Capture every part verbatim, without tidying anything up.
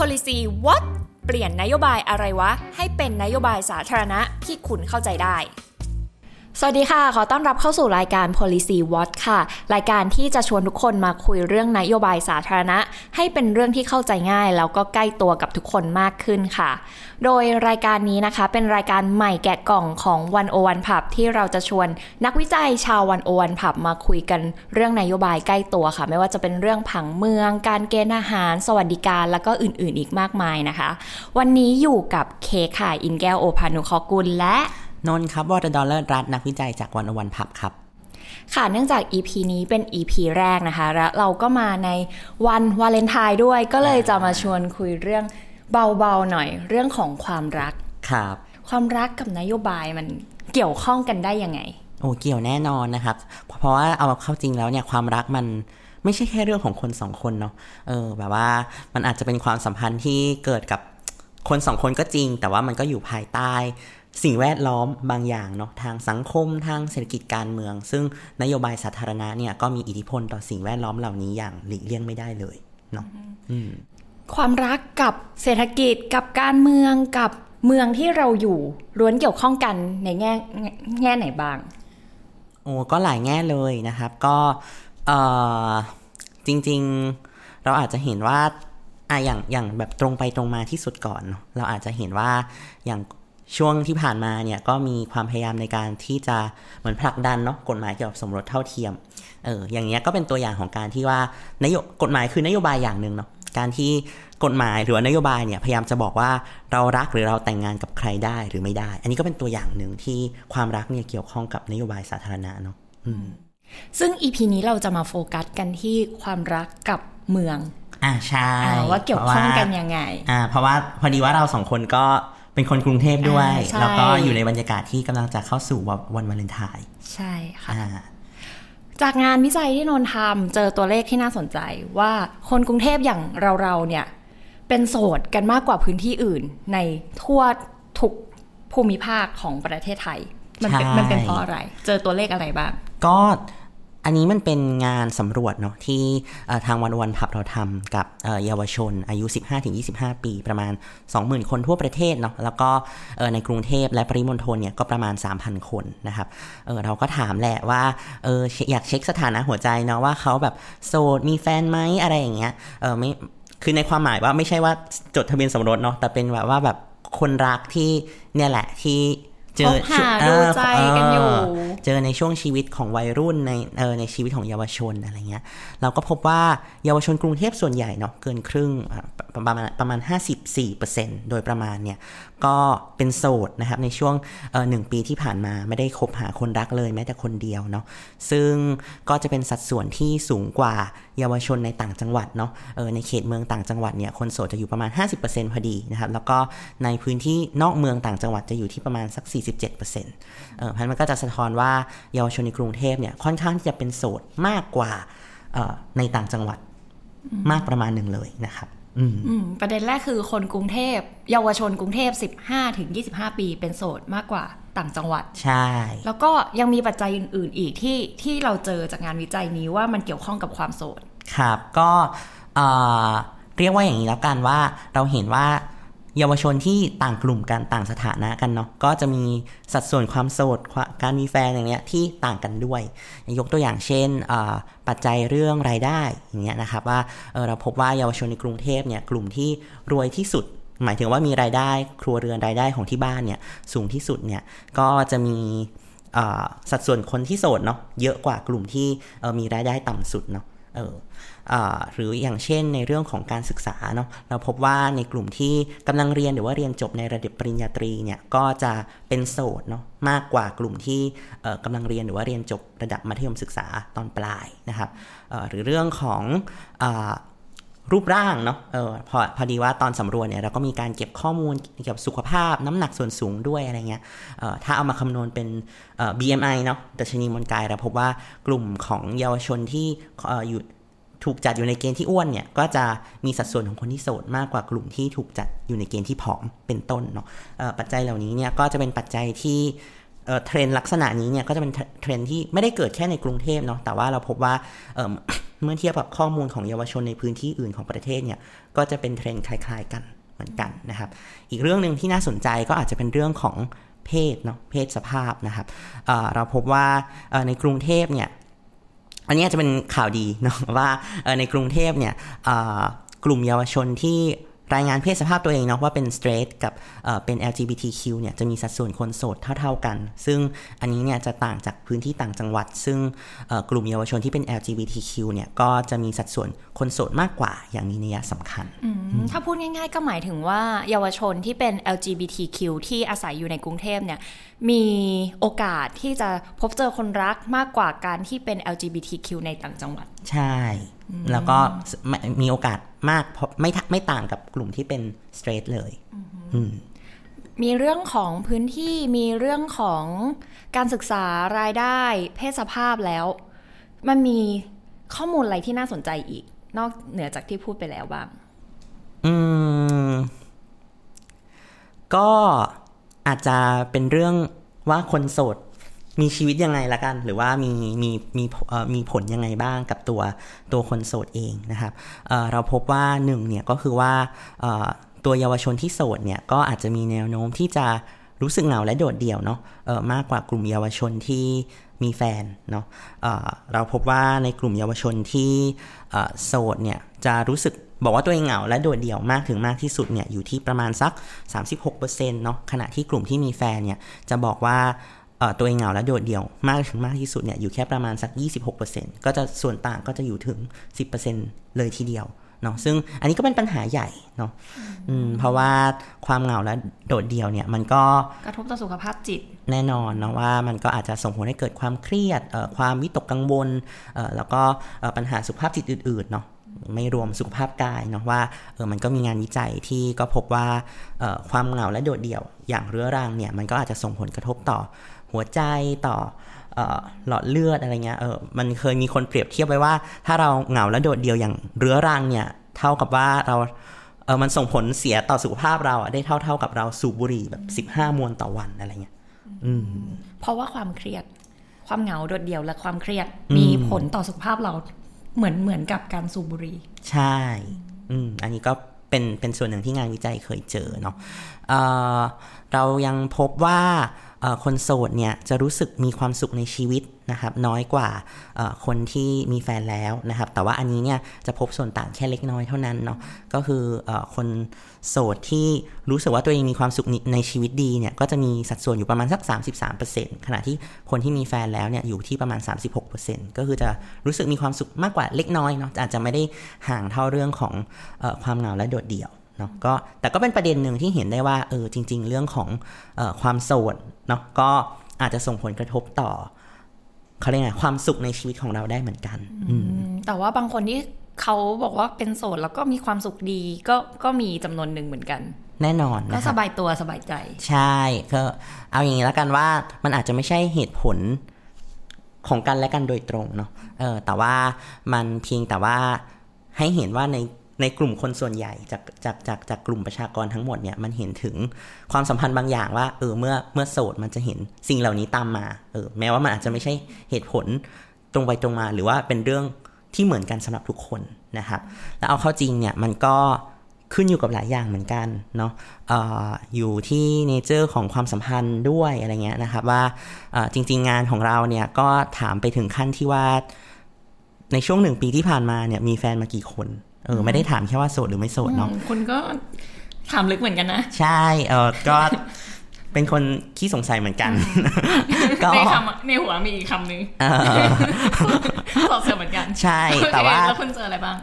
Policy What เปลี่ยนนโยบายอะไรวะให้เป็นนโยบายสาธารณะที่คุณเข้าใจได้สวัสดีค่ะขอต้อนรับเข้าสู่รายการ Policy What ค่ะรายการที่จะชวนทุกคนมาคุยเรื่องนโยบายสาธารณะให้เป็นเรื่องที่เข้าใจง่ายแล้วก็ใกล้ตัวกับทุกคนมากขึ้นค่ะโดยรายการนี้นะคะเป็นรายการใหม่แกะกล่องของหนึ่งศูนย์หนึ่ง Pub ที่เราจะชวนนักวิจัยชาวหนึ่งศูนย์หนึ่ง Pub มาคุยกันเรื่องนโยบายใกล้ตัวค่ะไม่ว่าจะเป็นเรื่องผังเมืองการเกณฑ์อาหารสวัสดิการแล้วก็อื่นๆอีกมากมายนะคะวันนี้อยู่กับเคค่ะอินแก้วโอภานุเคราะห์กุลและนนท์ครับวอเตอร์ดอลเลอร์รัฐนักวิจัยจากหนึ่งศูนย์หนึ่ง Pub ครับค่ะเนื่องจาก อี พี นี้เป็น อี พี แรกนะคะแล้วเราก็มาในวันวาเลนไทน์ด้วยก็เลยจะมาชวนคุยเรื่องเบาๆหน่อยเรื่องของความรักครับความรักกับนโยบายมันเกี่ยวข้องกันได้ยังไงโอ้เกี่ยวแน่นอนนะครับเพราะว่าเอาเข้าจริงแล้วเนี่ยความรักมันไม่ใช่แค่เรื่องของคนสองคนเนาะเออแบบว่ามันอาจจะเป็นความสัมพันธ์ที่เกิดกับคนสองคนก็จริงแต่ว่ามันก็อยู่ภายใต้สิ่งแวดล้อมบางอย่างเนาะทางสังคมทางเศรษฐกิจการเมืองซึ่งนโยบายสาธารณะเนี่ยก็มีอิทธิพลต่อสิ่งแวดล้อมเหล่านี้อย่างหลีกเลี่ยงไม่ได้เลยเนาะความรักกับเศรษฐกิจกับการเมืองกับเมืองที่เราอยู่ล้วนเกี่ยวข้องกันในแง่แง่ไหนบ้างโอ้ก็หลายแง่เลยนะครับก็เอ่อจริงๆเราอาจจะเห็นว่าอ่ะอย่างอย่างแบบตรงไปตรงมาที่สุดก่อนเราอาจจะเห็นว่าอย่างช่วงที่ผ่านมาเนี่ยก็มีความพยายามในการที่จะเหมือนผลักดันเนาะกฎหมายเกี่ยวกับสมรสเท่าเทียมเอออย่างเงี้ยก็เป็นตัวอย่างของการที่ว่านโยบายกฎหมายคือนโยบายอย่างนึงเนาะการที่กฎหมายหรือว่านโยบายเนี่ยพยายามจะบอกว่าเรารักหรือเราแต่งงานกับใครได้หรือไม่ได้อันนี้ก็เป็นตัวอย่างนึงที่ความรักเนี่ยเกี่ยวข้องกับนโยบายสาธารณะเนาะอืมซึ่ง อี พี นี้เราจะมาโฟกัสกันที่ความรักกับเมืองอ่าใช่ว่าเกี่ยวข้องกันยังไงอ่าเพราะว่าพอดีว่าเราสองคนก็เป็นคนกรุงเทพด้วยแล้วก็อยู่ในบรรยากาศที่กำลังจะเข้าสู่วันวาเลนไทน์ใช่ค่ะจากงานวิจัยที่นนท์ทำเจอตัวเลขที่น่าสนใจว่าคนกรุงเทพอย่างเราๆเนี่ยเป็นโสดกันมากกว่าพื้นที่อื่นในทั่วทุกภูมิภาคของประเทศไทยมันเป็นมันเป็นเพราะอะไรเจอตัวเลขอะไรบ้างก็อันนี้มันเป็นงานสำรวจเนาะที่ทางวันวันพับเราทำกับเยาวชนอายุ สิบห้าถึงยี่สิบห้า ปีประมาณ สองหมื่น คนทั่วประเทศเนาะแล้วก็ในกรุงเทพและปริมณฑลเนี่ยก็ประมาณ สามพัน คนนะครับ เอ่อ เราก็ถามแหละว่าเอออยากเช็คสถานะหัวใจเนาะว่าเขาแบบโสดมีแฟนไหมอะไรอย่างเงี้ยเออไม่คือในความหมายว่าไม่ใช่ว่าจดทะเบียนสมรสเนาะแต่เป็นแบบว่าแบบคนรักที่เนี่ยแหละที่เจอหาดูใจกันอยู่เจอในช่วงชีวิตของวัยรุ่นในเออในชีวิตของเยาวชนอะไรเงี้ยเราก็พบว่าเยาวชนกรุงเทพส่วนใหญ่เนาะเกินครึ่งประมาณประมาณ ห้าสิบสี่เปอร์เซ็นต์ โดยประมาณเนี่ยก็เป็นโสดนะครับในช่วงเอ่อหนึ่งปีที่ผ่านมาไม่ได้คบหาคนรักเลยแม้แต่คนเดียวเนาะซึ่งก็จะเป็นสัดส่วนที่สูงกว่าเยาวชนในต่างจังหวัดเนาะเออในเขตเมืองต่างจังหวัดเนี่ยคนโสดจะอยู่ประมาณ ห้าสิบเปอร์เซ็นต์ พอดีนะครับแล้วก็ในพื้นที่นอกเมืองต่างจังหวัดจะอยู่ที่ประมาณสัก สี่สิบเจ็ดเปอร์เซ็นต์ เอ่อเพราะมันก็จะสะท้อนว่าเยาวชนในกรุงเทพเนี่ยค่อนข้างที่จะเป็นโสดมากกว่าเอ่อในต่างจังหวัดมากประมาณนึงเลยนะครับประเด็นแรกคือคนกรุงเทพเยาวชนกรุงเทพ สิบห้าถึงยี่สิบห้า ปีเป็นโสดมากกว่าต่างจังหวัดใช่แล้วก็ยังมีปัจจัยอื่นๆอีกที่ที่เราเจอจากงานวิจัยนี้ว่ามันเกี่ยวข้องกับความโสดครับก็เอ่อเรียกว่าอย่างนี้แล้วกันว่าเราเห็นว่าเยาวชนที่ต่างกลุ่มกันต่างสถานะกันเนาะก็จะมีสัดส่วนความโสดการมีแฟนอย่างเงี้ยที่ต่างกันด้วยยกตัวอย่างเช่นปัจจัยเรื่องรายได้อย่างเงี้ยนะครับว่า เ, เราพบว่าเยาวชนในกรุงเทพเนี่ยกลุ่มที่รวยที่สุดหมายถึงว่ามีรายได้ครัวเรือนรายได้ของที่บ้านเนี่ยสูงที่สุดเนี่ยก็จะมีสัดส่วนคนที่โสดเนาะเยอะกว่ากลุ่มที่มีรายได้ต่ำสุดเนาะเอออ่าหรืออย่างเช่นในเรื่องของการศึกษาเนาะเราพบว่าในกลุ่มที่กำลังเรียนหรือว่าเรียนจบในระดับปริญญาตรีเนี่ยก็จะเป็นโสดเนาะมากกว่ากลุ่มที่เอ่อกำลังเรียนหรือว่าเรียนจบระดับมัธยมศึกษาตอนปลายนะครับเอ่อหรือเรื่องของอ่ารูปร่างเนาะเออพอพอดีว่าตอนสำรวจเนี่ยเราก็มีการเก็บข้อมูลเกี่ยวกับสุขภาพน้ำหนักส่วนสูงด้วยอะไรเงี้ยเอ่อถ้าเอามาคำนวณเป็นเอ่อ บี เอ็ม ไอ เนาะดัชนีมวลกายเราพบว่ากลุ่มของเยาวชนที่เอ่ออยู่ถูกจัดอยู่ในเกณฑ์ที่อ้วนเนี่ยก็จะมีสัดส่วนของคนที่โสดมากกว่ากลุ่มที่ถูกจัดอยู่ในเกณฑ์ที่ผอมเป็นต้นเนาะปัจจัยเหล่านี้เนี่ยก็จะเป็นปัจจัยที่ เทรนลักษณะนี้เนี่ยก็จะเป็นเทรนที่ไม่ได้เกิดแค่ในกรุงเทพเนาะแต่ว่าเราพบว่าเมื่อเทียบกับข้อมูลของเยาวชนในพื้นที่อื่นของประเทศเนี่ยก็จะเป็นเทรนคล้ายๆกันเหมือนกันนะครับอีกเรื่องนึงที่น่าสนใจก็อาจจะเป็นเรื่องของเพศเนาะเพศสภาพนะครับ เอ่อ เราพบว่าในกรุงเทพเนี่ยอันนี้จะเป็นข่าวดีเนาะว่าในกรุงเทพเนี่ยกลุ่มเยาวชนที่รายงานเพศสภาพตัวเองเนาะว่าเป็นสเตรทกับเป็น แอล จี บี ที คิว เนี่ยจะมีสัดส่วนคนโสดเท่าๆกันซึ่งอันนี้เนี่ยจะต่างจากพื้นที่ต่างจังหวัดซึ่งกลุ่มเยาวชนที่เป็น แอล จี บี ที คิว เนี่ยก็จะมีสัดส่วนคนโสดมากกว่าอย่างมีนัยสำคัญถ้าพูดง่ายๆก็หมายถึงว่าเยาวชนที่เป็น แอล จี บี ที คิว ที่อาศัยอยู่ในกรุงเทพเนี่ยมีโอกาสที่จะพบเจอคนรักมากกว่าการที่เป็น แอล จี บี ที คิว ในต่างจังหวัดใช่แล้วก็มีโอกาสมากไม่ไม่ต่างกับกลุ่มที่เป็นสเตรทเลยมีเรื่องของพื้นที่มีเรื่องของการศึกษารายได้เพศสภาพแล้วมันมีข้อมูลอะไรที่น่าสนใจอีกนอกเหนือจากที่พูดไปแล้วบ้างอืมก็อาจจะเป็นเรื่องว่าคนโสดมีชีวิตยังไงละกันหรือว่ามีมีมีมีผลยังไงบ้างกับตัวตัวคนโสดเองนะครับ เอ่อ เราพบว่าหนึ่งเนี่ยก็คือว่าตัวเยาวชนที่โสดเนี่ยก็อาจจะมีแนวโน้มที่จะรู้สึกเหงาและโดดเดี่ยวเนาะมากกว่ากลุ่มเยาวชนที่มีแฟนเนาะ เอ่อ เราพบว่าในกลุ่มเยาวชนที่โสดเนี่ยจะรู้สึกบอกว่าตัวเองเหงาและโดดเดี่ยวมากถึงมากที่สุดเนี่ยอยู่ที่ประมาณสัก สามสิบหกเปอร์เซ็นต์ เนาะขณะที่กลุ่มที่มีแฟนเนี่ยจะบอกว่าตัวเองเหงาและโดดเดี่ยวมากถึงมากที่สุดเนี่ยอยู่แค่ประมาณสัก ยี่สิบหกเปอร์เซ็นต์ ก็จะส่วนต่างก็จะอยู่ถึง สิบเปอร์เซ็นต์ เลยทีเดียวเนาะซึ่งอันนี้ก็เป็นปัญหาใหญ่เนาะอืมเพราะว่าความเหงาและโดดเดี่ยวเนี่ยมันก็กระทบต่อสุขภาพจิตแน่นอนเนาะว่ามันก็อาจจะส่งผลให้เกิดความเครียดเอ่อความวิตกกังวลเอ่อแล้วก็เอ่อปัญหาสุขภาพจิตอื่นๆเนาะไม่รวมสุขภาพกายเนาะว่าเออมันก็มีงานวิจัยที่ก็พบว่าเอ่อความเหงาและโดดเดี่ยวอย่างเรื้อรังเนี่ยมันก็อาจจะส่งผลกระทบต่อหัวใจต่อหลอดเลือดอะไรเงี้ยเออมันเคยมีคนเปรียบเทียบไว้ว่าถ้าเราเหงาและโดดเดี่ยวอย่างเรื้อรังเนี่ยเท่ากับว่าเราเออมันส่งผลเสียต่อสุขภาพเราได้เท่าเท่ากับเราสูบบุหรี่แบบสิบห้ามวนต่อวันอะไรเงี้ยเพราะว่าความเครียดความเหงาโดดเดี่ยวและความเครียดมีผลต่อสุขภาพเราเหมือนเหมือนกับการสูบบุหรี่ใช่อืมอันนี้ก็เป็นเป็นส่วนหนึ่งที่งานวิจัยเคยเจอเนาะ เอ่อ เรายังพบว่าคนโสดเนี่ยจะรู้สึกมีความสุขในชีวิตนะครับน้อยกว่าคนที่มีแฟนแล้วนะครับแต่ว่าอันนี้เนี่ยจะพบส่วนต่างแค่เล็กน้อยเท่านั้นเนาะก็คือคนโสดที่รู้สึกว่าตัวเองมีความสุขในชีวิตดีเนี่ยก็จะมีสัดส่วนอยู่ประมาณสัก สามสิบสามเปอร์เซ็นต์ ขณะที่คนที่มีแฟนแล้วเนี่ยอยู่ที่ประมาณ สามสิบหกเปอร์เซ็นต์ ก็คือจะรู้สึกมีความสุขมากกว่าเล็กน้อยเนาะอาจจะไม่ได้ห่างเท่าเรื่องของความเหงาและโดดเดี่ยวเนาะก็แต่ก็เป็นประเด็นหนึ่งที่เห็นได้ว่าเออจริงๆเรื่องของเอ่อความโสดเนาะก็อาจจะส่งผลกระทบต่อเขาเรียกไงความสุขในชีวิตของเราได้เหมือนกันแต่ว่าบางคนที่เขาบอกว่าเป็นโสดแล้วก็มีความสุขดีก็ก็มีจำนวนหนึ่งเหมือนกันแน่นอนก็สบายตัวสบายใจใช่ก็เอาอย่างนี้แล้วกันว่ามันอาจจะไม่ใช่เหตุผลของกันและกันโดยตรงเนาะเออแต่ว่ามันเพียงแต่ว่าให้เห็นว่าในในกลุ่มคนส่วนใหญ่จากจากจากจากกลุ่มประชากรทั้งหมดเนี่ยมันเห็นถึงความสัมพันธ์บางอย่างว่าเออเมื่อเมื่อโสดมันจะเห็นสิ่งเหล่านี้ตามมาเออแม้ว่ามันอาจจะไม่ใช่เหตุผลตรงไปตรงมาหรือว่าเป็นเรื่องที่เหมือนกันสำหรับทุกคนนะครับแล้วเอาเข้าจริงเนี่ยมันก็ขึ้นอยู่กับหลายอย่างเหมือนกันเนาะ เอ่อ อยู่ที่เนเจอร์ของความสัมพันธ์ด้วยอะไรเงี้ยนะครับว่าจริงๆงานของเราเนี่ยก็ถามไปถึงขั้นที่ว่าในช่วงหนึ่งปีที่ผ่านมาเนี่ยมีแฟนมากี่คนเออไม่ได้ถามแค่ว่าโสดหรือไม่โสดเนาะคุณก็ถามลึกเหมือนกันนะใช่เออก็เป็นคนขี้สงสัยเหมือนกันก็ในคำในหัวมีอีกคำนึงสอบเสร็จเหมือนกันใช่แต่ว่าแล้วคุณเจออะไรบ้าง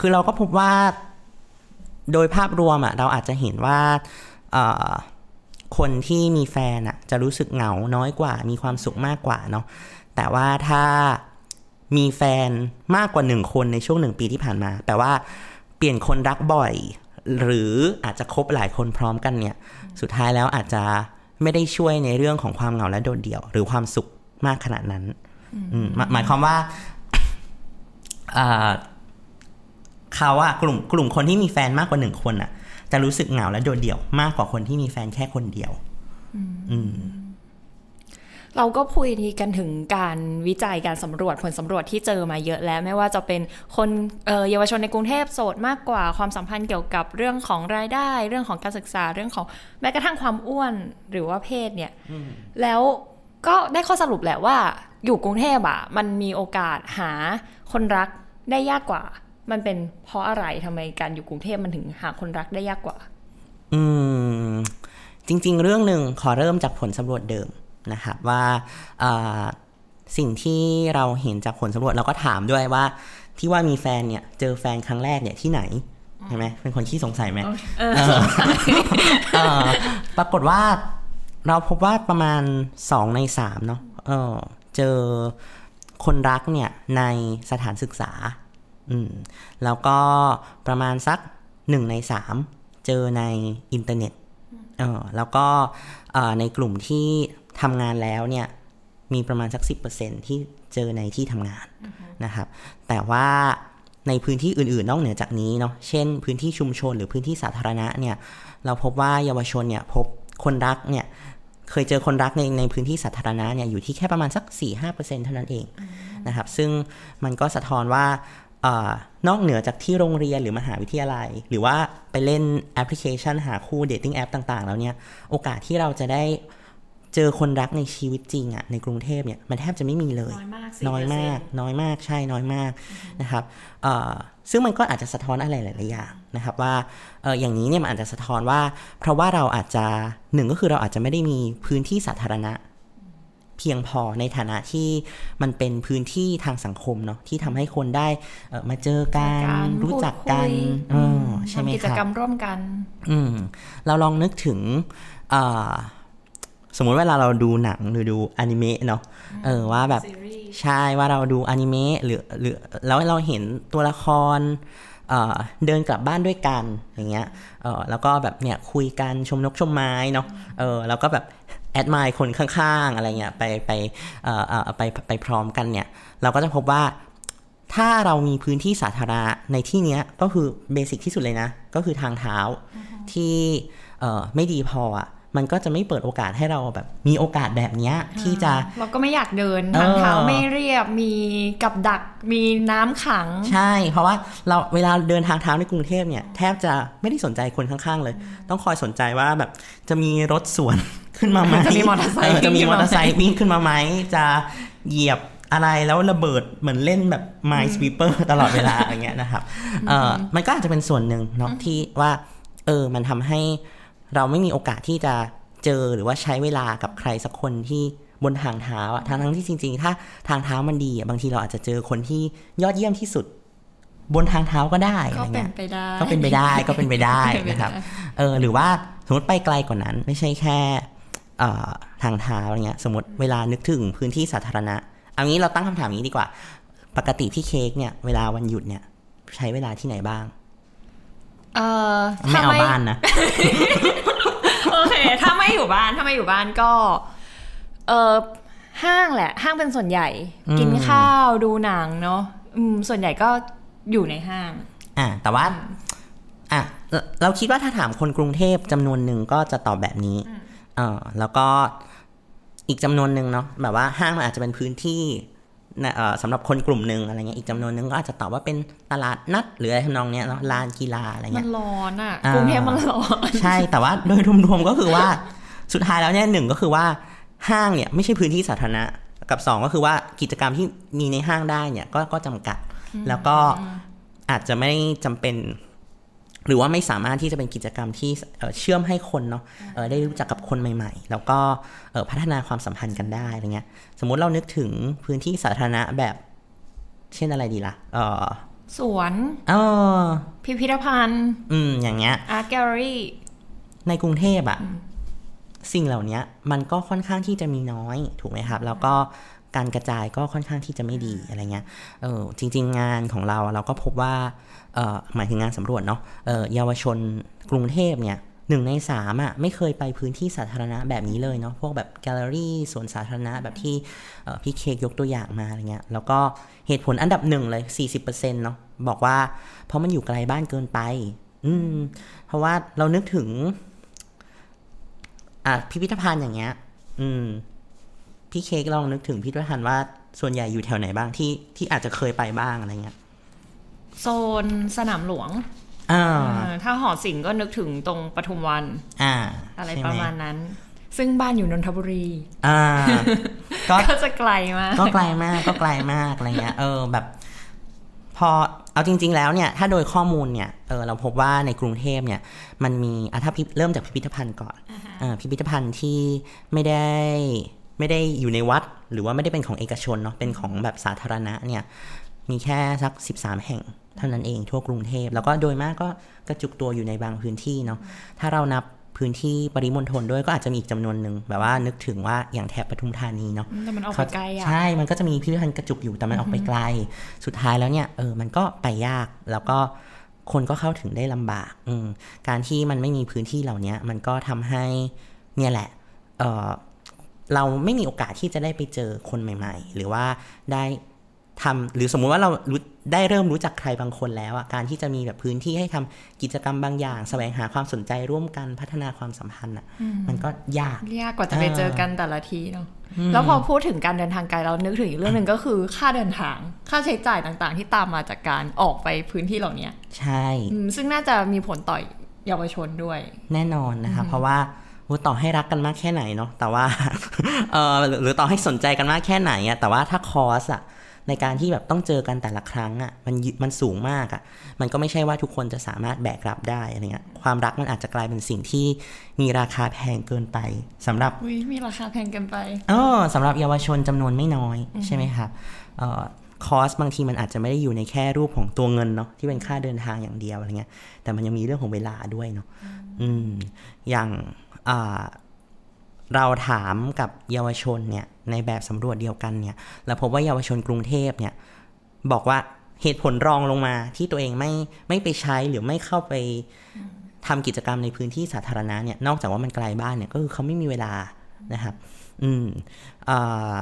คือเราก็พบว่าโดยภาพรวมอ่ะเราอาจจะเห็นว่าคนที่มีแฟนอ่ะจะรู้สึกเหงาน้อยกว่ามีความสุขมากกว่าเนาะแต่ว่าถ้ามีแฟนมากกว่าหนึ่งคนในช่วงหนึ่งปีที่ผ่านมาแปลว่าเปลี่ยนคนรักบ่อยหรืออาจจะคบหลายคนพร้อมกันเนี่ยสุดท้ายแล้วอาจจะไม่ได้ช่วยในเรื่องของความเหงาและโดดเดี่ยวหรือความสุขมากขนาดนั้นหมายความว่าเขาอะกลุ่มกลุ่มคนที่มีแฟนมากกว่าหนึ่งคนอะจะรู้สึกเหงาและโดดเดี่ยวมากกว่าคนที่มีแฟนแค่คนเดียว เราก็พูดกันถึงการวิจัยการสำรวจผลสำรวจที่เจอมาเยอะแล้วไม่ว่าจะเป็นคนเยาวชนในกรุงเทพโสดมากกว่าความสัมพันธ์เกี่ยวกับเรื่องของรายได้เรื่องของการศึกษาเรื่องของแม้กระทั่งความอ้วนหรือว่าเพศเนี่ยแล้วก็ได้ข้อสรุปแหละว่าอยู่กรุงเทพอ่ะมันมีโอกาสหาคนรักได้ยากกว่ามันเป็นเพราะอะไรทำไมการอยู่กรุงเทพมันถึงหาคนรักได้ยากกว่าอืมจริงๆเรื่องนึงขอเริ่มจากผลสำรวจเดิมนะครับว่าสิ่งที่เราเห็นจากผลสำรวจเราก็ถามด้วยว่าที่ว่ามีแฟนเนี่ยเจอแฟนครั้งแรกเนี่ยที่ไหนใช่ไหมเป็นคนขี้สงสัยไหม ปรากฏว่าเราพบว่าประมาณสองในสามเนาะเออเจอคนรักเนี่ยในสถานศึกษาอืมแล้วก็ประมาณสักหนึ่งในสามเจอในอินเทอร์เน็ตเออแล้วก็ในกลุ่มที่ทำงานแล้วเนี่ยมีประมาณสัก สิบเปอร์เซ็นต์ ที่เจอในที่ทำงานนะครับแต่ว่าในพื้นที่อื่นๆนอกเหนือจากนี้เนาะเช่นพื้นที่ชุมชนหรือพื้นที่สาธารณะเนี่ยเราพบว่าเยาวชนเนี่ยพบคนรักเนี่ยเคยเจอคนรักในในพื้นที่สาธารณะเนี่ยอยู่ที่แค่ประมาณสัก สี่ถึงห้าเปอร์เซ็นต์ เท่านั้นเองนะครับซึ่งมันก็สะท้อนว่าเอ่อนอกเหนือจากที่โรงเรียนหรือมหาวิทยาลัยหรือว่าไปเล่นแอปพลิเคชันหาคู่เดทติ้งแอปต่างๆแล้วเนี่ยโอกาสที่เราจะได้เจอคนรักในชีวิตจริงอ่ะในกรุงเทพเนี่ยมันแทบจะไม่มีเลยน้อยมากน้อยมากใช่น้อยมากนะครับเอ่อซึ่งมันก็อาจจะสะท้อนอะไรหลายๆอย่างนะครับว่าเอ่ออย่างนี้เนี่ยมันอาจจะสะท้อนว่าเพราะว่าเราอาจจะหนึ่งก็คือเราอาจจะไม่ได้มีพื้นที่สาธารณะเพียงพอในฐานะที่มันเป็นพื้นที่ทางสังคมเนาะที่ทำให้คนได้มาเจอกันรู้จักกันใช่ไหมครับทำกิจกรรมร่วมกันเราลองนึกถึงสมมุติเวลาเราดูหนังหรือดูอนิเมะเนาะเออว่าแบบใช่ว่าเราดูอนิเมะหรือหรือแล้วเราเห็นตัวละครเอ่อเดินกลับบ้านด้วยกันอย่างเงี้ยเออแล้วก็แบบเนี่ยคุยกันชมนกชมไม้เนาะเออแล้วก็แบบแอดไมล์คนข้างๆอะไรเงี้ยไปไปเอ่อเอ่อไปไปพร้อมกันเนี่ยเราก็จะพบว่าถ้าเรามีพื้นที่สาธารณะในที่เนี้ยก็คือเบสิกที่สุดเลยนะก็คือทางเท้าที่เอ่อไม่ดีพออ่ะมันก็จะไม่เปิดโอกาสให้เราแบบมีโอกาสแบบนี้ที่จะเราก็ไม่อยากเดินทางเท้าไม่เรียบมีกับดักมีน้ำขังใช่เพราะว่าเราเวลาเดินทางเท้าในกรุงเทพเนี่ยแทบจะไม่ได้สนใจคนข้างๆเลยต้องคอยสนใจว่าแบบจะมีรถสวนขึ้นมาไหมจะมีมอเตอร์ไซค์จะมีมอเตอร์ไซค์วิ่งขึ้นมาไหมจะเหยียบอะไรแล้วระเบิดเหมือนเล่นแบบไมล์สวีปเปอร์ตลอดเวลาอย่างเงี้ยนะครับเออมันก็อาจจะเป็นส่วนหนึ่งเนาะที่ว่าเออมันทำให้เราไม่มีโอกาสที่จะเจอหรือว่าใช้เวลากับใครสักคนที่บนทางเท้าอ่ะทั้งๆที่จริงๆถ้าทางเท้ามันดีอ่ะบางทีเราอาจจะเจอคนที่ยอดเยี่ยมที่สุดบนทางเท้าก็ได้อะไรเงี้ยก็เป็นไปได้ก็เป็นไปได้นะครับเออหรือว่าสมมติไปไกลกว่านั้นไม่ใช่แค่เอ่อทางเท้าอะไรเงี้ยสมมติเวลานึกถึงพื้นที่สาธารณะเอางี้เราตั้งคำถามนี้ดีกว่าปกติพี่เค้กเนี่ยเวลาวันหยุดเนี่ยใช้เวลาที่ไหนบ้างเอ่อไม่เอาบ้านนะโอเคถ้าไม่อยู่บ้านถ้าไม่อยู่บ้านก็เอ่อห้างแหละห้างเป็นส่วนใหญ่กินข้าวดูหนังเนาะอืมส่วนใหญ่ก็อยู่ในห้างอ่ะแต่ว่าอ่ะเราคิดว่าถ้าถามคนกรุงเทพจำนวนหนึ่งก็จะตอบแบบนี้เออแล้วก็อีกจำนวนหนึ่งเนาะแบบว่าห้างมันอาจจะเป็นพื้นที่สำหรับคนกลุ่มนึงอะไรเงี้ยอีกจำนวนนึงก็อาจจะตอบว่าเป็นตลาดนัดหรืออะไรทำนองเนี้ยเนาะลานกีฬาอะไรเงี้ยมันร้อนอ่ะกรุงเทพมันร้อนใช่แต่ว่าโดยรวมๆก็คือว่าสุดท้ายแล้วเนี่ยหนึ่งก็คือว่าห้างเนี่ยไม่ใช่พื้นที่สาธารณะกับสองก็คือว่ากิจกรรมที่มีในห้างได้เนี่ยก็ก็จำกัดแล้วก็อาจจะไม่จำเป็นหรือว่าไม่สามารถที่จะเป็นกิจกรรมที่เชื่อมให้คนเนาะได้รู้จักกับคนใหม่ๆแล้วก็พัฒนาความสัมพันธ์กันได้อะไรเงี้ยสมมติเรานึกถึงพื้นที่สาธารณะแบบเช่นอะไรดีล่ะสวนพิพิธภัณฑ์อย่างเงี้ยอาร์ตแกลเลอรี่ในกรุงเทพอะสิ่งเหล่านี้มันก็ค่อนข้างที่จะมีน้อยถูกไหมครับแล้วก็การกระจายก็ค่อนข้างที่จะไม่ดีอะไรเงี้ยเออจริงๆงานของเราเราก็พบว่าเอ่อหมายถึงงานสำรวจเนาะเอ่อเยาวชนกรุงเทพเนี่ยหนึ่งในสามอ่ะไม่เคยไปพื้นที่สาธารณะแบบนี้เลยเนาะพวกแบบแกลเลอรี่สวนสาธารณะแบบที่เอ่อพี่เคยกตัวอย่างมาอะไรเงี้ยแล้วก็เหตุผลอันดับหนึ่งเลย สี่สิบเปอร์เซ็นต์ เนาะบอกว่าเพราะมันอยู่ไกลบ้านเกินไปอืมเพราะว่าเรานึกถึงอ่ะพิพิธภัณฑ์อย่างเงี้ยอืม พี่เค้กลองนึกถึงพี่ด้วยหันว่าส่วนใหญ่อยู่แถวไหนบ้างที่ที่อาจจะเคยไปบ้างอะไรเงี้ยโซนสนามหลวงอ่าถ้าหอศิลป์ก็นึกถึงตรงปทุมวันอ่าอะไรประมาณนั้นซึ่งบ้านอยู่นนทบุรีอ่า ก็จะไกลมากก็ไกลมากก็ไกลมากอะไรเงี้ยเออแบบพอเอาจริงๆแล้วเนี่ยถ้าโดยข้อมูลเนี่ยเออเราพบว่าในกรุงเทพเนี่ยมันมีอ่ะถ้าเริ่มจากพิพิธภัณฑ์ก่อน uh-huh. เออพิพิธภัณฑ์ที่ไม่ได้ไม่ได้อยู่ในวัดหรือว่าไม่ได้เป็นของเอกชนเนาะเป็นของแบบสาธารณะเนี่ยมีแค่สักสิบสามแห่งเท่านั้นเองทั่วกรุงเทพแล้วก็โดยมากก็กระจุกตัวอยู่ในบางพื้นที่เนาะถ้าเรานับพื้นที่ปริมณฑลด้วยก็อาจจะมีอีกจำนวนหนึ่งแบบว่านึกถึงว่าอย่างแถบปทุมธานีเนาะแต่มันออกไปไกลอ่ะใช่มันก็จะมีพิพิธภัณฑ์กระจุกอยู่แต่มันออกไปไกลสุดท้ายแล้วเนี่ยเออมันก็ไปยากแล้วก็คนก็เข้าถึงได้ลำบากการที่มันไม่มีพื้นที่เหล่านี้มันก็ทำให้เนี่ยแหละเออเราไม่มีโอกาสที่จะได้ไปเจอคนใหม่ๆหรือว่าได้ทำหรือสมมุติว่าเราได้เริ่มรู้จักใครบางคนแล้วอ่ะการที่จะมีแบบพื้นที่ให้ทำกิจกรรมบางอย่างแสวงหาความสนใจร่วมกันพัฒนาความสัมพันธ์อ่ะ ม, มันก็ยากยากกว่าจะไปเจอกันแต่ละทีเนาะแล้วพอพูดถึงการเดินทางไกลเรานึกถึงอีกเรื่องนึงก็คือค่าเดินทางค่าใช้จ่ายต่างๆที่ตามมาจากการออกไปพื้นที่เหล่านี้ใช่ซึ่งน่าจะมีผลต่อเยาวชนด้วยแน่นอนนะคะเพราะว่าต่อให้รักกันมากแค่ไหนเนาะแต่ว่าเออหรือต่อให้สนใจกันมากแค่ไหนอ่ะแต่ว่าถ้าคอสอ่ะในการที่แบบต้องเจอกันแต่ละครั้งอ่ะมันมันสูงมากอ่ะมันก็ไม่ใช่ว่าทุกคนจะสามารถแบกรับได้อะไรเงี้ยความรักมันอาจจะกลายเป็นสิ่งที่มีราคาแพงเกินไปสำหรับอุ๊ยมีราคาแพงเกินไปเออสำหรับเยาวชนจำนวนไม่น้อยใช่ไหมครับเอ่อคอสบางทีมันอาจจะไม่ได้อยู่ในแค่รูปของตัวเงินเนาะที่เป็นค่าเดินทางอย่างเดียวอะไรเงี้ยแต่มันยังมีเรื่องของเวลาด้วยเนาะอืมอย่างเราถามกับเยาวชนเนี่ยในแบบสำรวจเดียวกันเนี่ยเราพบว่าเยาวชนกรุงเทพเนี่ยบอกว่าเหตุผลรองลงมาที่ตัวเองไม่ไม่ไปใช้หรือไม่เข้าไปทำกิจกรรมในพื้นที่สาธารณะเนี่ยนอกจากว่ามันไกลบ้านเนี่ยก็คือเขาไม่มีเวลานะครับอืมอ่า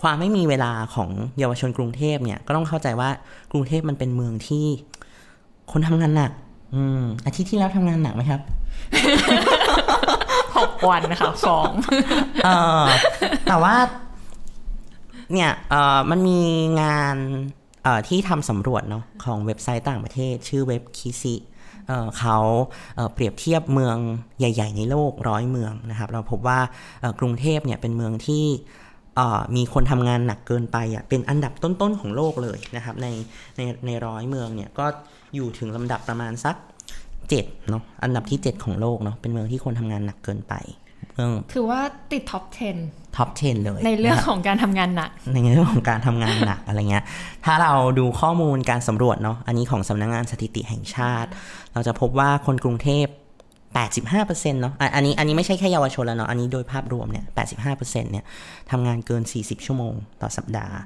ความไม่มีเวลาของเยาวชนกรุงเทพเนี่ยก็ต้องเข้าใจว่ากรุงเทพมันเป็นเมืองที่คนทำงานหนักอืมอาทิตย์ที่แล้วทำงานหนักไหมครับหกวันค่ะสองเออแต่ว่าเนี่ยเออมันมีงานเออที่ทำสำรวจเนาะของเว็บไซต์ต่างประเทศชื่อเว็บคิซิเออเขาเออเปรียบเทียบเมืองใหญ่ๆในโลกร้อยเมืองนะครับเราพบว่าเออกรุงเทพเนี่ยเป็นเมืองที่เออมีคนทำงานหนักเกินไปอ่ะเป็นอันดับต้นๆของโลกเลยนะครับในในในร้อยเมืองเนี่ยก็อยู่ถึงลำดับประมาณสักเจ็ดเนาะอันดับที่เจ็ดของโลกเนาะเป็นเมืองที่คนทำงานหนักเกินไปเมืองถือว่าติดท็อปสิบท็อปสิบเลยในเรื่องของการทำงานหนักในเรื่องของการทำงานหนัก อะไรเงี้ยถ้าเราดูข้อมูลการสำรวจเนาะอันนี้ของสำนักงานสถิติแห่งชาติเราจะพบว่าคนกรุงเทพ แปดสิบห้าเปอร์เซ็นต์ เนาะอันนี้อันนี้ไม่ใช่แค่เยาวชนแล้วเนาะอันนี้โดยภาพรวมเนี่ย แปดสิบห้าเปอร์เซ็นต์ เนี่ยทำงานเกินสี่สิบชั่วโมงต่อสัปดาห์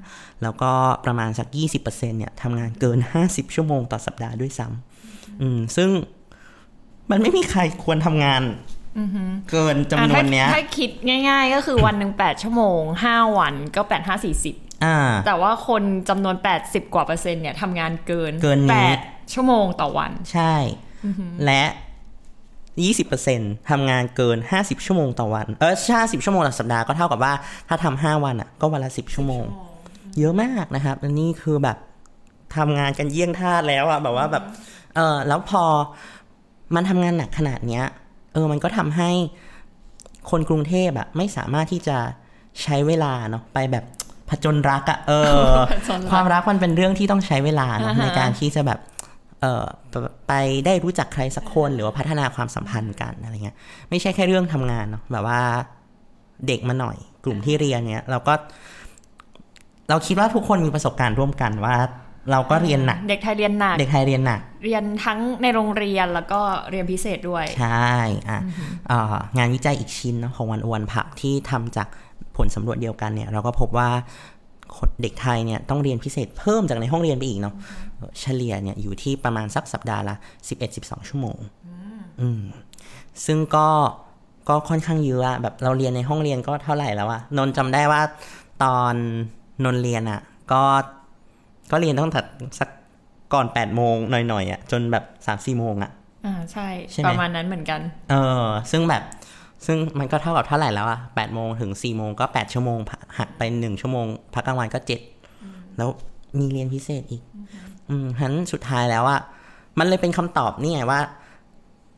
แล้วก็ประมาณสัก ยี่สิบเปอร์เซ็นต์ เนี่ยทำงานเกินห้าสิบชั่วโมงต่อสัปดาห์ด้วยซ้ำอืมซึ่งมันไม่มีใครควรทำงานเกินจำนวนเนี้ยถ้าคิดง่ายๆก็คือวันหนึ่งแปดชั่วโมงห้าวันก็แปด ห้า สี่สิบอ่าแต่ว่าคนจำนวนแปดสิบกว่าเปอร์เซ็นต์เนี่ยทำงานเกินเกินแปดชั่วโมงต่อวันใช่และ ยี่สิบเปอร์เซ็นต์ ทำงานเกินห้าสิบชั่วโมงต่อวันเออห้าสิบชั่วโมงต่อสัปดาห์ก็เท่ากับว่าถ้าทำห้าวันอ่ะก็วันละสิบชั่วโมงเยอะมากนะครับอันนี้คือแบบทำงานกันเยี่ยงทาสแล้วอ่ะแบบว่าแบบเออแล้วพอมันทำงานหนักขนาดเนี้ยเออมันก็ทำให้คนกรุงเทพอะไม่สามารถที่จะใช้เวลาเนาะไปแบบผจญรักอะเออ ความรักมันเป็นเรื่องที่ต้องใช้เวลาเนาะ ในการที่จะแบบเออไปได้รู้จักใครสักคนหรือว่าพัฒนาความสัมพันธ์กันอะไรเงี้ยไม่ใช่แค่เรื่องทำงานเนาะแบบว่าเด็กมาหน่อยกลุ่มที่เรียนเนี้ยเราก็เราคิดว่าทุกคนมีประสบการณ์ร่วมกันว่าเราก็เรียนหนักเด็กไทยเรียนหนักเด็กไทยเรียนหนักเรียนทั้งในโรงเรียนแล้วก็เรียนพิเศษด้วยใช่อ่ะอ่างานวิจัยอีกชิ้นเนาะของหนึ่งศูนย์หนึ่ง Public ที่ทำจากผลสำรวจเดียวกันเนี่ยเราก็พบว่าเด็กไทยเนี่ยต้องเรียนพิเศษเพิ่มจากในห้องเรียนไปอีกเนาะเฉลี่ยเนี่ยอยู่ที่ประมาณสักสัปดาห์ละ สิบเอ็ดถึงสิบสอง ชั่วโมงอืมซึ่งก็ก็ค่อนข้างเยอะแบบเราเรียนในห้องเรียนก็เท่าไหร่แล้วอะนนจำได้ว่าตอนนนเรียนอะก็ก็เรียนต้องถัดสักก่อนแปดโมงหน่อยๆอ่ะจนแบบ สามสี่ โมงอ่ะอ่าใช่ประมาณนั้นเหมือนกันเออซึ่งแบบ ซึ่งมันก็เท่ากับเท่าไหร่แล้วอ่ะแปดโมงถึงสี่โมงก็แปดชั่วโมงหักไปหนึ่งชั่วโมงพักกลางวันก็เจ็ดแล้วมีเรียนพิเศษอีกอืมฉะนั้นสุดท้ายแล้วอ่ะมันเลยเป็นคำตอบนี่ไงว่า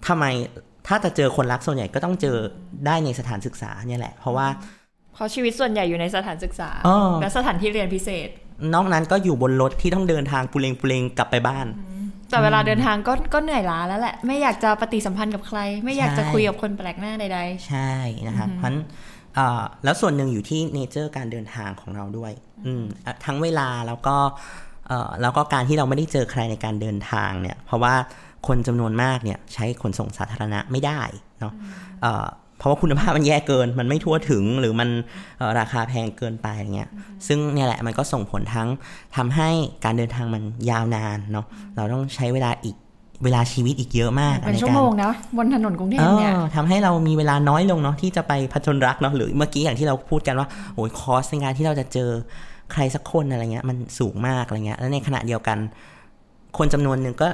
ทำไมถ้าจะเจอคนรักส่วนใหญ่ก็ต้องเจอได้ในสถานศึกษาเนี่ยแหละเพราะว่าเพราะชีวิตส่วนใหญ่อยู่ในสถานศึกษาและสถานที่เรียนพิเศษนอกนั้นก็อยู่บนรถที่ต้องเดินทางปุเรงปุเรงกลับไปบ้านแต่เวลาเดินทางก็ก็เหนื่อยล้าแล้วแหละไม่อยากจะปฏิสัมพันธ์กับใครไม่อยากจะคุยกับคนแปลกหน้าใดๆใช่นะคะเพราะฉะนั้นแล้วส่วนหนึ่งอยู่ที่เนเจอร์การเดินทางของเราด้วยทั้งเวลาแล้วก็แล้วก็การที่เราไม่ได้เจอใครในการเดินทางเนี่ยเพราะว่าคนจำนวนมากเนี่ยใช้ขนส่งสาธารณะไม่ได้เนาะเพราะว่าคุณภาพมันแย่เกินมันไม่ทั่วถึงหรือมันราคาแพงเกินไปอย่างเงี้ยซึ่งเนี่ยแหละมันก็ส่งผลทั้งทำให้การเดินทางมันยาวนานเนาะเราต้องใช้เวลาอีกเวลาชีวิตอีกเยอะมากเป็นชั่วโมงนะบนถนนกรุงเทพเนี่ยทำให้เรามีเวลาน้อยลงเนาะที่จะไปผจญรักเนาะหรือเมื่อกี้อย่างที่เราพูดกันว่าโอ้ยคอสในการที่เราจะเจอใครสักคนอะไรเงี้ยมันสูงมากอะไรเงี้ยแล้วในขณะเดียวกันคนจำนวนหนึ่งก็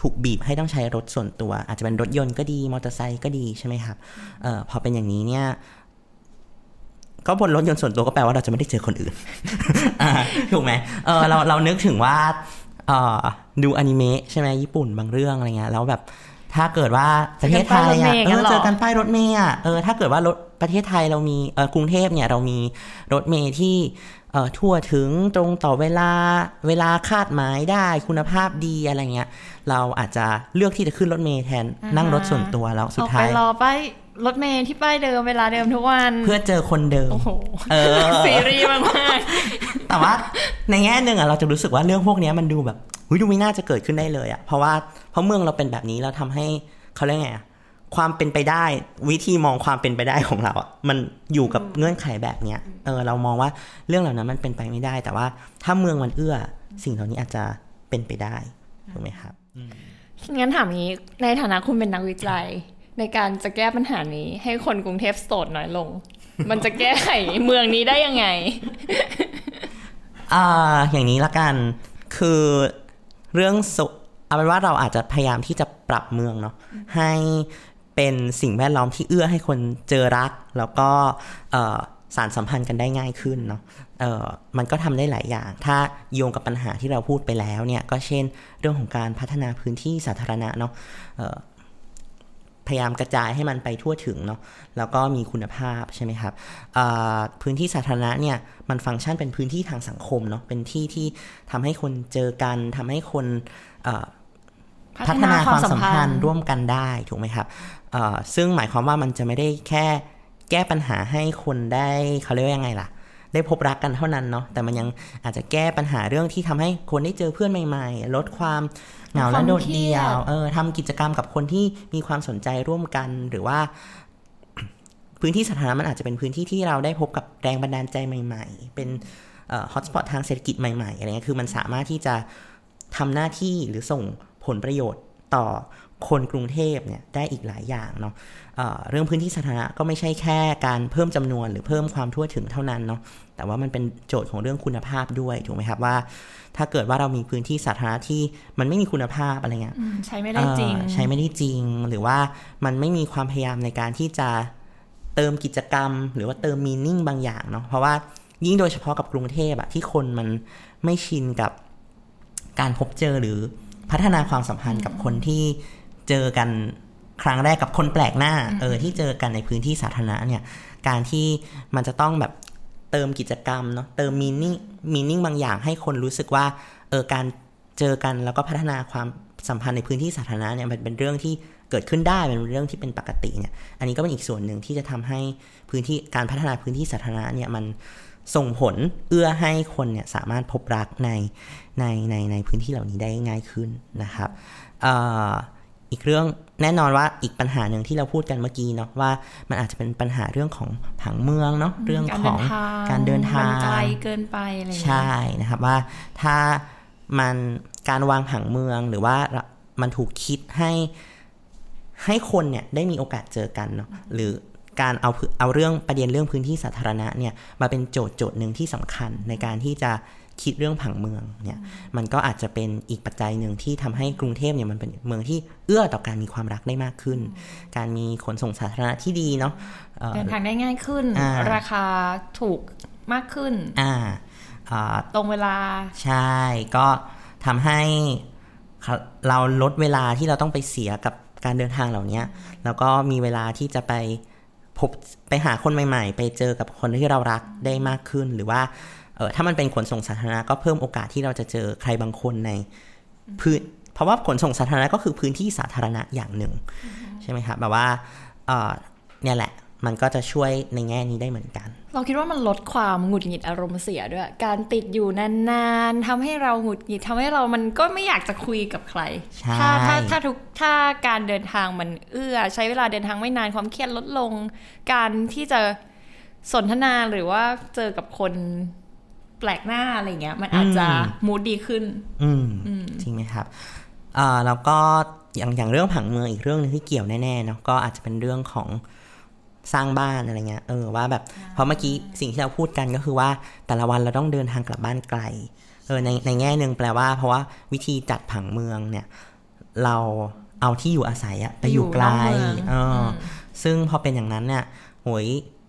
ถูกบีบให้ต้องใช้รถส่วนตัวอาจจะเป็นรถยนต์ก็ดีมอเตอร์ไซค์ก็ดีใช่ไหมครับเอ่อพอเป็นอย่างนี้เนี่ยก็บนรถยนต์ส่วนตัวก็แปลว่าเราจะไม่ได้เจอคนอื่น ถูกไหมเออเราเรานึกถึงว่าเอ่อดูอนิเมะใช่ไหมญี่ปุ่นบางเรื่องอะไรเงี้ยแล้วแบบถ้าเกิดว่าประเทศไทยอ่ะเออเจอกันป้ายรถเมย์อ่ะเออถ้าเกิดว่ารถประเทศไทยเรามีเออกรุงเทพเนี่ยเรามีรถเมย์ที่เอ่อทั่วถึงตรงต่อเวลาเวลาคาดหมายได้คุณภาพดีอะไรเงี้ยเราอาจจะเลือกที่จะขึ้นรถเมล์แทนนั่งรถส่วนตัวแล้วสุดท้ายออกไปรอป้ายรถเมล์ที่ป้ายเดิมเวลาเดิมทุกวันเพื่อเจอคนเดิมโอ้โหเออซีรีส์มากๆแต่ว่าในแง่นึงอ่ะเราจะรู้สึกว่าเรื่องพวกนี้มันดูแบบอุ๊ยดูไม่น่าจะเกิดขึ้นได้เลยอ่ะเพราะว่าเพราะเมืองเราเป็นแบบนี้เราทำให้เขาเรียกไงความเป็นไปได้วิธีมองความเป็นไปได้ของเราอ่ะมันอยู่กับเงื่อนไขแบบเนี้ยเออเรามองว่าเรื่องเหล่านั้นมันเป็นไปไม่ได้แต่ว่าถ้าเมืองมันเอื้อสิ่งเหล่านี้อาจจะเป็นไปได้ถูกไหมครับงั้นถามงี้ในฐานะคุณเป็นนักวิจัยในการจะแก้ปัญหานี้ให้คนกรุงเทพโสดน้อยลง มันจะแก้ไขเมืองนี้ได้ยังไง อ่าอย่างนี้ละกันคือเรื่องโสดเอาเป็นว่าเราอาจจะพยายามที่จะปรับเมืองเนาะให้เป็นสิ่งแวดล้อมที่เอื้อให้คนเจอรักแล้วก็สารสัมพันธ์กันได้ง่ายขึ้นเนาะมันก็ทำได้หลายอย่างถ้าโยงกับปัญหาที่เราพูดไปแล้วเนี่ยก็เช่นเรื่องของการพัฒนาพื้นที่สาธารณะเนาะพยายามกระจายให้มันไปทั่วถึงเนาะแล้วก็มีคุณภาพใช่ไหมครับพื้นที่สาธารณะเนี่ยมันฟังก์ชันเป็นพื้นที่ทางสังคมเนาะเป็นที่ที่ทำให้คนเจอกันทำให้คนพัฒนาความสัมพันธ์ร่วมกันได้ถูกไหมครับซึ่งหมายความว่ามันจะไม่ได้แค่แก้ปัญหาให้คนได้เขาเรียกว่ายังไงล่ะได้พบรักกันเท่านั้นเนาะแต่มันยังอาจจะแก้ปัญหาเรื่องที่ทำให้คนได้เจอเพื่อนใหม่ๆลดความเหงาและโดดเดี่ยวเออทำกิจกรรมกับคนที่มีความสนใจร่วมกันหรือว่าพื้นที่สาธารณะมันอาจจะเป็นพื้นที่ที่เราได้พบกับแรงบันดาลใจใหม่ๆเป็นเอ่อฮอตสปอตทางเศรษฐกิจใหม่ๆอะไรเงี้ยคือมันสามารถที่จะทำหน้าที่หรือส่งผลประโยชน์ต่อคนกรุงเทพเนี่ยได้อีกหลายอย่างเนาะ เอ่อ เรื่องพื้นที่สาธารณะก็ไม่ใช่แค่การเพิ่มจำนวนหรือเพิ่มความทั่วถึงเท่านั้นเนาะแต่ว่ามันเป็นโจทย์ของเรื่องคุณภาพด้วยถูกไหมครับว่าถ้าเกิดว่าเรามีพื้นที่สาธารณะที่มันไม่มีคุณภาพอะไรเงี้ยใช้ไม่ได้จริงใช้ไม่ได้จริงหรือว่ามันไม่มีความพยายามในการที่จะเติมกิจกรรมหรือว่าเติมมีนิ่งบางอย่างเนาะเพราะว่ายิ่งโดยเฉพาะกับกรุงเทพอะที่คนมันไม่ชินกับการพบเจอหรือพัฒนาความสัมพันธ์กับคนที่เจอกันครั้งแรกกับคนแปลกหน้าเออที่เจอกันในพื้นที่สาธารณะเนี่ยการที่มันจะต้องแบบเติมกิจกรรมเนาะเติมมีนิ่งมีนิ่งบางอย่างให้คนรู้สึกว่าเออการเจอกันแล้วก็พัฒนาความสัมพันธ์ในพื้นที่สาธารณะเนี่ยมันเป็นเรื่องที่เกิดขึ้นได้เป็นเรื่องที่เป็นปกติเนี่ยอันนี้ก็เป็นอีกส่วนหนึ่งที่จะทำให้พื้นที่การพัฒนาพื้นที่สาธารณะเนี่ยมันส่งผลเอื้อให้คนเนี่ยสามารถพบรักในในในในพื้นที่เหล่านี้ได้ง่ายขึ้นนะครับอ่าอีกเรื่องแน่นอนว่าอีกปัญหาหนึ่งที่เราพูดกันเมื่อกี้เนาะว่ามันอาจจะเป็นปัญหาเรื่องของผังเมืองเนาะเรื่องของการเดินทางไกลเกินไปอะไรใช่นะครับว่าถ้ามันการวางผังเมืองหรือว่ามันถูกคิดให้ให้คนเนี่ยได้มีโอกาสเจอกันเนาะหรือการเอาเอาเรื่องประเด็นเรื่องพื้นที่สาธารณะเนี่ยมาเป็นโจทย์โจทย์หนึ่งที่สำคัญในการที่จะ คิดเรื่องผังเมืองเนี่ยมันก็อาจจะเป็นอีกปัจจัยหนึ่งที่ทำให้กรุงเทพเนี่ยมันเป็นเมืองที่เอื้อต่อการมีความรักได้มากขึ้นการมีขนส่งสาธารณะที่ดีเนาะเดินทางได้ง่ายขึ้นราคาถูกมากขึ้นตรงเวลาใช่ก็ทำให้เราลดเวลาที่เราต้องไปเสียกับการเดินทางเหล่านี้แล้วก็มีเวลาที่จะไปพบไปหาคนใหม่ๆไปเจอกับคนที่เรารักได้มากขึ้นหรือว่าเออถ้ามันเป็นขนส่งสาธารณะก็เพิ่มโอกาสที่เราจะเจอใครบางคนในพื้นเพราะว่าขนส่งสาธารณะก็คือพื้นที่สาธารณะอย่างหนึ่งใช่ไหมครับแบบว่าเออเนี่ยแหละมันก็จะช่วยในแง่นี้ได้เหมือนกันเราคิดว่ามันลดความหงุดหงิดอารมณ์เสียด้วยการติดอยู่นานๆทำให้เราหงุดหงิดทำให้เรามันก็ไม่อยากจะคุยกับใครถ้าถ้าถ้าทุกถ้าการเดินทางมันเอื้อใช้เวลาเดินทางไม่นานความเครียดลดลงการที่จะสนทนาหรือว่าเจอกับคนแปลกหน้าอะไรเงี้ยมันอาจจะมูดดีขึ้นจริงไหมครับอ่าแล้วก็อย่างอย่างเรื่องผังเมืองอีกเรื่องนึงที่เกี่ยวแน่ๆเนาะก็อาจจะเป็นเรื่องของสร้างบ้านอะไรเงี้ยเออว่าแบบเพราะเมื่อกี้สิ่งที่เราพูดกันก็คือว่าแต่ละวันเราต้องเดินทางกลับบ้านไกลเออในในแง่นึงแปลว่าเพราะว่าวิธีจัดผังเมืองเนี่ยเราเอาที่อยู่อาศัยอะไปอยู่ไกลเออซึ่งพอเป็นอย่างนั้นเนี่ยโหย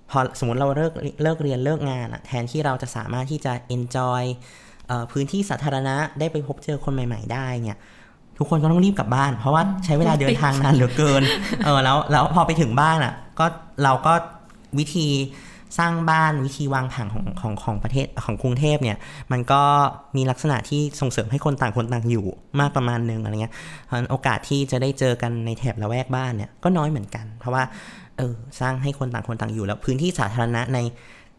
พอสมมติเราเลิกเลิกเรียนเลิกงานอะแทนที่เราจะสามารถที่จะ enjoy เอ่อพื้นที่สาธารณะได้ไปพบเจอคนใหม่ๆได้เนี่ยทุกคนก็ต้องรีบกลับบ้านเพราะว่าใช้เวลาเดินทางนานเหลือเกินเออแล้วแล้วพอไปถึงบ้านอ่ะก็เราก็วิธีสร้างบ้านวิธีวางผังของของของประเทศของกรุงเทพเนี่ยมันก็มีลักษณะที่ส่งเสริมให้คนต่างคนต่างอยู่มากประมาณนึงอะไรเงี้ยโอกาสที่จะได้เจอกันในแถบละแวกบ้านเนี่ยก็น้อยเหมือนกันเพราะว่าเออสร้างให้คนต่างคนต่างอยู่แล้วพื้นที่สาธารณะใน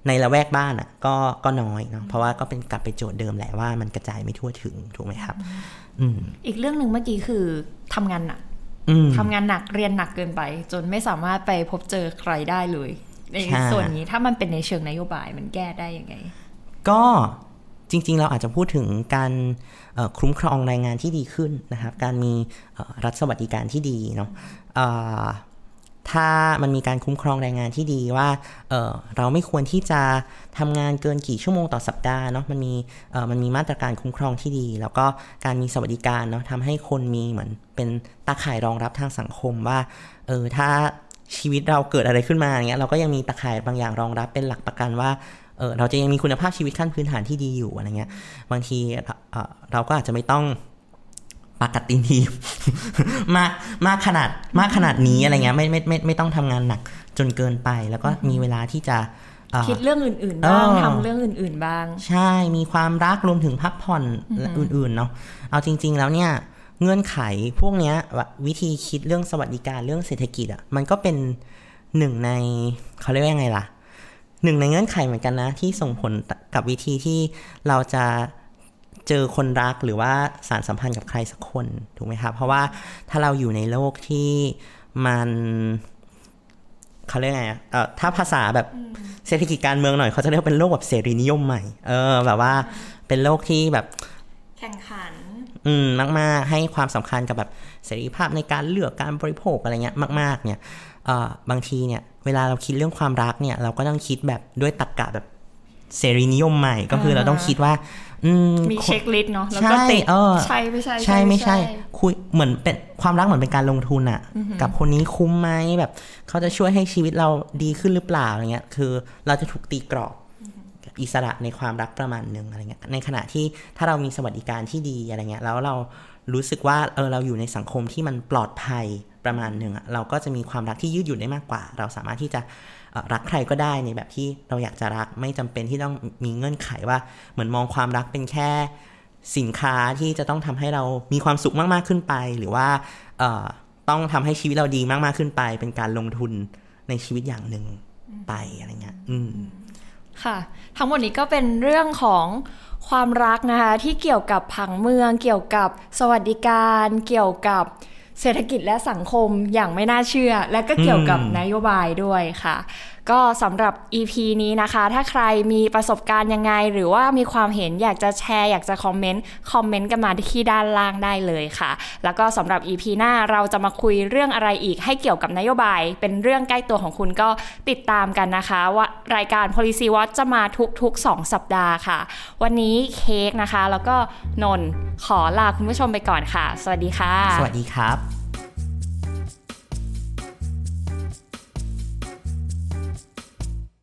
ในละแวกบ้านอ่ะก็ก็น้อยเนาะเพราะว่าก็เป็นกลับไปโจทย์เดิมแหละว่ามันกระจายไม่ทั่วถึงถูกไหมครับอีกเรื่องหนึ่งเมื่อกี้คือทำงานหนักทำงานหนักเรียนหนักเกินไปจนไม่สามารถไปพบเจอใครได้เลยในส่วนนี้ถ้ามันเป็นในเชิงนโยบายมันแก้ได้ยังไงก็จริงๆเราอาจจะพูดถึงการคุ้มครองแรงงานที่ดีขึ้นนะครับการมีรัฐสวัสดิการที่ดีเนาะถ้ามันมีการคุ้มครองแรงงานที่ดีว่า เอ่อ เราไม่ควรที่จะทำงานเกินกี่ชั่วโมงต่อสัปดาห์เนาะมันมีมันมีมาตรการคุ้มครองที่ดีแล้วก็การมีสวัสดิการเนาะทำให้คนมีเหมือนเป็นตาข่ายรองรับทางสังคมว่าเออถ้าชีวิตเราเกิดอะไรขึ้นมาอย่างเงี้ยเราก็ยังมีตาข่ายบางอย่างรองรับเป็นหลักประกันว่าเออเราจะยังมีคุณภาพชีวิตขั้นพื้นฐานที่ดีอยู่อะไรเงี้ยบางทีเออเราก็อาจจะไม่ต้องปากกัดตีนทีมากมากขนาดมากขนาดนี้อะไรเงี้ยไม่ไม่ไม่ไม่ต้องทำงานหนักจนเกินไปแล้วก็มีเวลาที่จะคิดเรื่องอื่นๆบ้างทำเรื่องอื่นๆบ้างใช่มีความรักรวมถึงพักผ่อนอื่นๆเนาะเอาจริงๆแล้วเนี่ยเงื่อนไขพวกเนี้ยวิธีคิดเรื่องสวัสดิการเรื่องเศรษฐกิจอ่ะมันก็เป็นหนึ่งในเขาเรียกว่าไงล่ะหนึ่งในเงื่อนไขเหมือนกันนะที่ส่งผลกับวิธีที่เราจะเจอคนรักหรือว่าสารสัมพันธ์กับใครสักคนถูกไหมครับเพราะว่าถ้าเราอยู่ในโลกที่มันเขาเรียกไงเอ่อถ้าภาษาแบบเศรษฐกิจการเมืองหน่อยเขาจะเรียกเป็นโลกแบบเสรีนิยมใหม่เออแบบว่าเป็นโลกที่แบบแข่งขันอืมมากๆให้ความสำคัญกับแบบเสรีภาพในการเลือกการบริโภคอะไรเงี้ยมากๆเนี่ยเอ่อบางทีเนี่ยเวลาเราคิดเรื่องความรักเนี่ยเราก็ต้องคิดแบบด้วยตรรกะแบบเสรีนิยมใหม่ก็คือเราต้องคิดว่ามีเช็คลิสต์เนาะแล้วก็ติดใช่ไม่ใช่ใช่ไม่ใช่คุยเหมือนเป็นความรักเหมือนเป็นการลงทุนอะกับคนนี้คุ้มไหมแบบเขาจะช่วยให้ชีวิตเราดีขึ้นหรือเปล่าอะไรเงี้ยคือเราจะถูกตีกรอบอิสระในความรักประมาณนึงอะไรเงี้ยในขณะที่ถ้าเรามีสวัสดิการที่ดีอะไรเงี้ยแล้วเรารู้สึกว่าเออเราอยู่ในสังคมที่มันปลอดภัยประมาณนึงอะเราก็จะมีความรักที่ยืดหยุ่นได้มากกว่าเราสามารถที่จะรักใครก็ได้ในแบบที่เราอยากจะรักไม่จำเป็นที่ต้องมีเงื่อนไขว่าเหมือนมองความรักเป็นแค่สินค้าที่จะต้องทำให้เรามีความสุขมากๆขึ้นไปหรือว่าต้องทำให้ชีวิตเราดีมากๆขึ้นไปเป็นการลงทุนในชีวิตอย่างหนึ่งไปอะไรเงี้ยค่ะทั้งหมดนี้ก็เป็นเรื่องของความรักนะคะที่เกี่ยวกับผังเมืองเกี่ยวกับสวัสดิการเกี่ยวกับเศรษฐกิจและสังคมอย่างไม่น่าเชื่อและก็เกี่ยวกับนโยบายด้วยค่ะ ก็สำหรับ อี พี นี้นะคะถ้าใครมีประสบการณ์ยังไงหรือว่ามีความเห็นอยากจะแชร์อยากจะคอมเมนต์คอมเมนต์กันมาที่ด้านล่างได้เลยค่ะแล้วก็สำหรับ อี พี หน้าเราจะมาคุยเรื่องอะไรอีกให้เกี่ยวกับนโยบายเป็นเรื่องใกล้ตัวของคุณก็ติดตามกันนะคะว่ารายการ Policy What จะมาทุกๆสองสัปดาห์ค่ะวันนี้เค้กนะคะแล้วก็นนขอลาคุณผู้ชมไปก่อนค่ะสวัสดีค่ะสวัสดีครับ